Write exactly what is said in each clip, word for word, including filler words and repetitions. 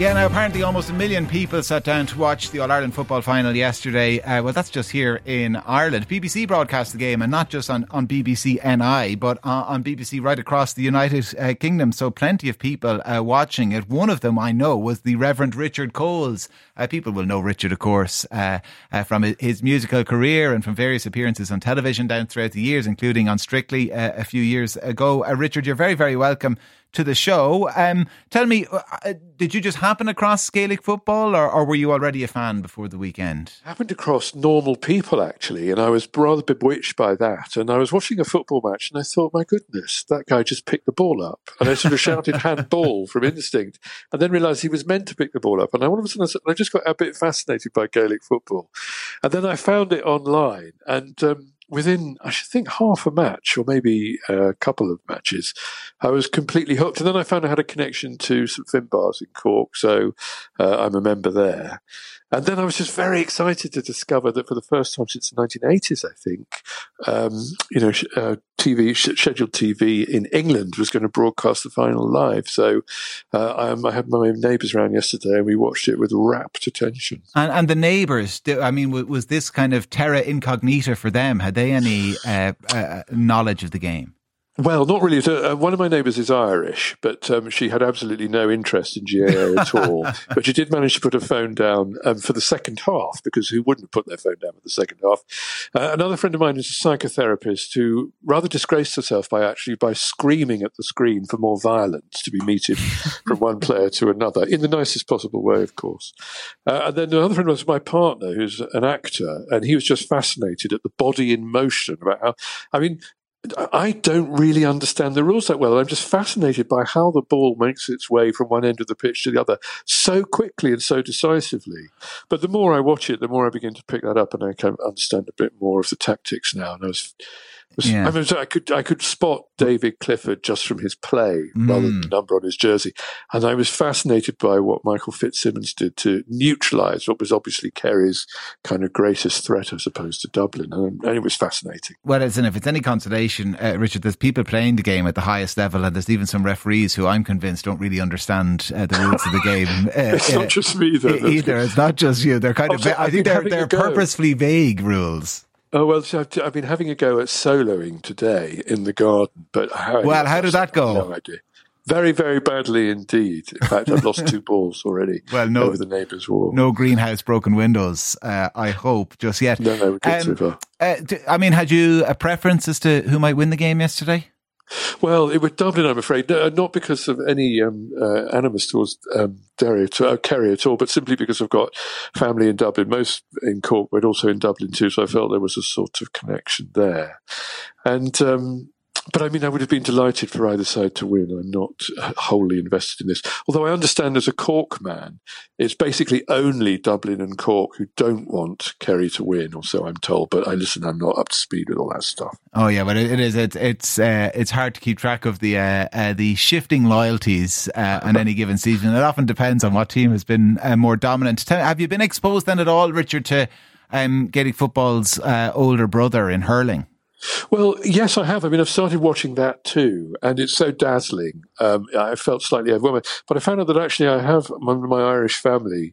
Yeah, now apparently almost a million people sat down to watch the All-Ireland Football Final yesterday. Uh, well, that's just here in Ireland. B B C broadcast the game, and not just on, on B B C N I, but uh, on B B C right across the United uh, Kingdom. So plenty of people uh, watching it. One of them I know was the Reverend Richard Coles. Uh, people will know Richard, of course, uh, uh, from his musical career and from various appearances on television down throughout the years, including on Strictly uh, a few years ago. Uh, Richard, you're very, very welcome to the show. Um, tell me, uh, did you just happen across Gaelic football, or, or were you already a fan before the weekend? I happened across normal people, actually, and I was rather bewitched by that. And I was watching a football match, and I thought, my goodness, that guy just picked the ball up. And I sort of shouted handball from instinct, and then realised he was meant to pick the ball up. And I, all of a sudden, I just got a bit fascinated by Gaelic football. And then I found it online, and um, within, I should think, half a match or maybe a couple of matches, I was completely hooked. And then I found I had a connection to Saint Finbarr's in Cork, so uh, I'm a member there. And then I was just very excited to discover that for the first time since the nineteen eighties, I think, um, you know, uh, T V, scheduled T V in England was going to broadcast the final live. So uh, I, um, I had my neighbours round yesterday, and we watched it with rapt attention. And, and the neighbours, I mean, was this kind of terra incognita for them? Had they any uh, uh, knowledge of the game? Well, not really. So, uh, one of my neighbours is Irish, but um, she had absolutely no interest in G A A at all. But she did manage to put her phone down um, for the second half, because who wouldn't have put their phone down for the second half? Uh, another friend of mine is a psychotherapist who rather disgraced herself by actually by screaming at the screen for more violence to be meted from one player to another, in the nicest possible way, of course. Uh, and then another friend was my partner, who's an actor, and he was just fascinated at the body in motion, about how, I mean, I don't really understand the rules that well. I'm just fascinated by how the ball makes its way from one end of the pitch to the other so quickly and so decisively. But the more I watch it, the more I begin to pick that up, and I can understand a bit more of the tactics now. And I was, was yeah. I mean, I could I could spot David Clifford just from his play mm. rather than the number on his jersey. And I was fascinated by what Michael Fitzsimmons did to neutralise what was obviously Kerry's kind of greatest threat, I suppose, to Dublin. And, and it was fascinating. Well, as in, if it's any consolation, Uh, Richard, there's people playing the game at the highest level, and there's even some referees who I'm convinced don't really understand uh, the rules of the game. Uh, it's uh, not just me, though. Either. It's not just you. They're kind of, I, I think they're, they're purposefully vague rules. Oh, well, so I've, I've been having a go at soloing today in the garden. But how Well, how did that go? No idea. Very, very badly indeed. In fact, I've lost two balls already well, no, over the neighbour's wall. No greenhouse broken windows, uh, I hope, just yet. No, no, we get um, too far. Uh, I mean, had you a preference as to who might win the game yesterday? Well, it was Dublin, I'm afraid. No, not because of any um, uh, animus towards um, Derry, to, uh, Kerry at all, but simply because I've got family in Dublin, most in Cork, but also in Dublin too, so I felt there was a sort of connection there. And... Um, But I mean, I would have been delighted for either side to win. I'm not wholly invested in this. Although I understand, as a Cork man, it's basically only Dublin and Cork who don't want Kerry to win, or so I'm told. But I listen, I'm not up to speed with all that stuff. Oh yeah, but it is. It's it's uh, it's hard to keep track of the uh, uh, the shifting loyalties uh, on any given season. It often depends on what team has been uh, more dominant. Have you been exposed then at all, Richard, to um, Gaelic football's uh, older brother in hurling? Well, yes, I have. I mean, I've started watching that too, and it's so dazzling. Um, I felt slightly overwhelmed. But I found out that actually I have, among my Irish family,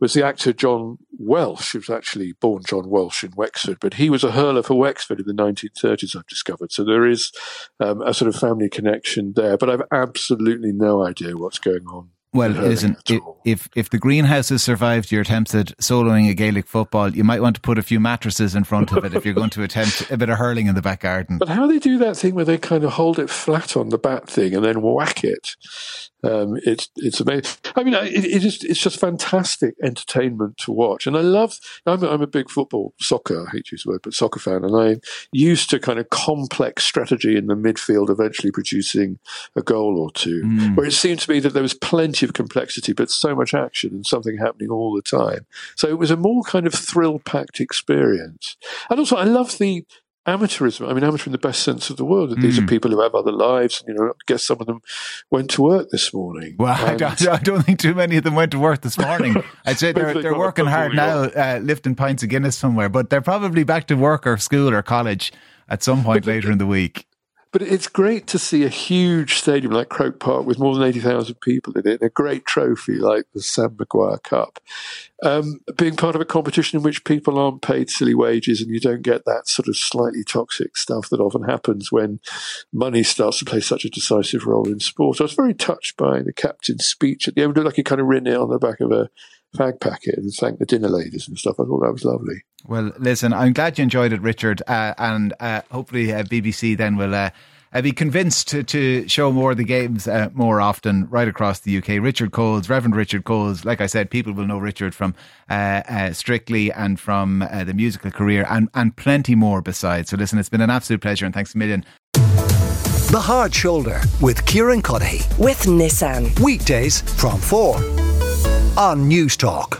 was the actor John Welsh, who was actually born John Welsh in Wexford, but he was a hurler for Wexford in the nineteen thirties, I've discovered. So there is um, a sort of family connection there, but I've absolutely no idea what's going on. Well, it isn't. It, if if the greenhouse has survived your attempts at soloing a Gaelic football, you might want to put a few mattresses in front of it if you're going to attempt a bit of hurling in the back garden. But how they do that thing where they kind of hold it flat on the bat thing and then whack it Um, it's it's amazing. I mean, it, it is, it's just fantastic entertainment to watch. And I love, I'm a, I'm a big football, soccer, I hate to use the word, but soccer fan. And I used to kind of complex strategy in the midfield eventually producing a goal or two, mm. where it seemed to me that there was plenty of complexity, but so much action and something happening all the time. So it was a more kind of thrill-packed experience. And also, I love the amateurism. I mean, amateur in the best sense of the word. That mm. these are people who have other lives. You know, I guess some of them went to work this morning. Well, I don't, I don't think too many of them went to work this morning. I'd say they're, they're working hard now, uh, lifting pints of Guinness somewhere, but they're probably back to work or school or college at some point but, later in the week. But it's great to see a huge stadium like Croke Park with more than eighty thousand people in it, and a great trophy like the Sam McGuire Cup, um, being part of a competition in which people aren't paid silly wages and you don't get that sort of slightly toxic stuff that often happens when money starts to play such a decisive role in sport. I was very touched by the captain's speech at the end. It looked like he kind of written it on the back of a fag packet and thank the dinner ladies and stuff. I thought that was lovely. Well, listen, I'm glad you enjoyed it, Richard, uh, and uh, hopefully uh, B B C then will uh, be convinced to, to show more of the games uh, more often right across the U K. Richard Coles, Reverend Richard Coles, like I said, people will know Richard from uh, uh, Strictly and from uh, the musical career and, and plenty more besides. So listen, it's been an absolute pleasure and thanks a million. The Hard Shoulder with Kieran Cuddihy. With Nissan. Weekdays from four on News Talk.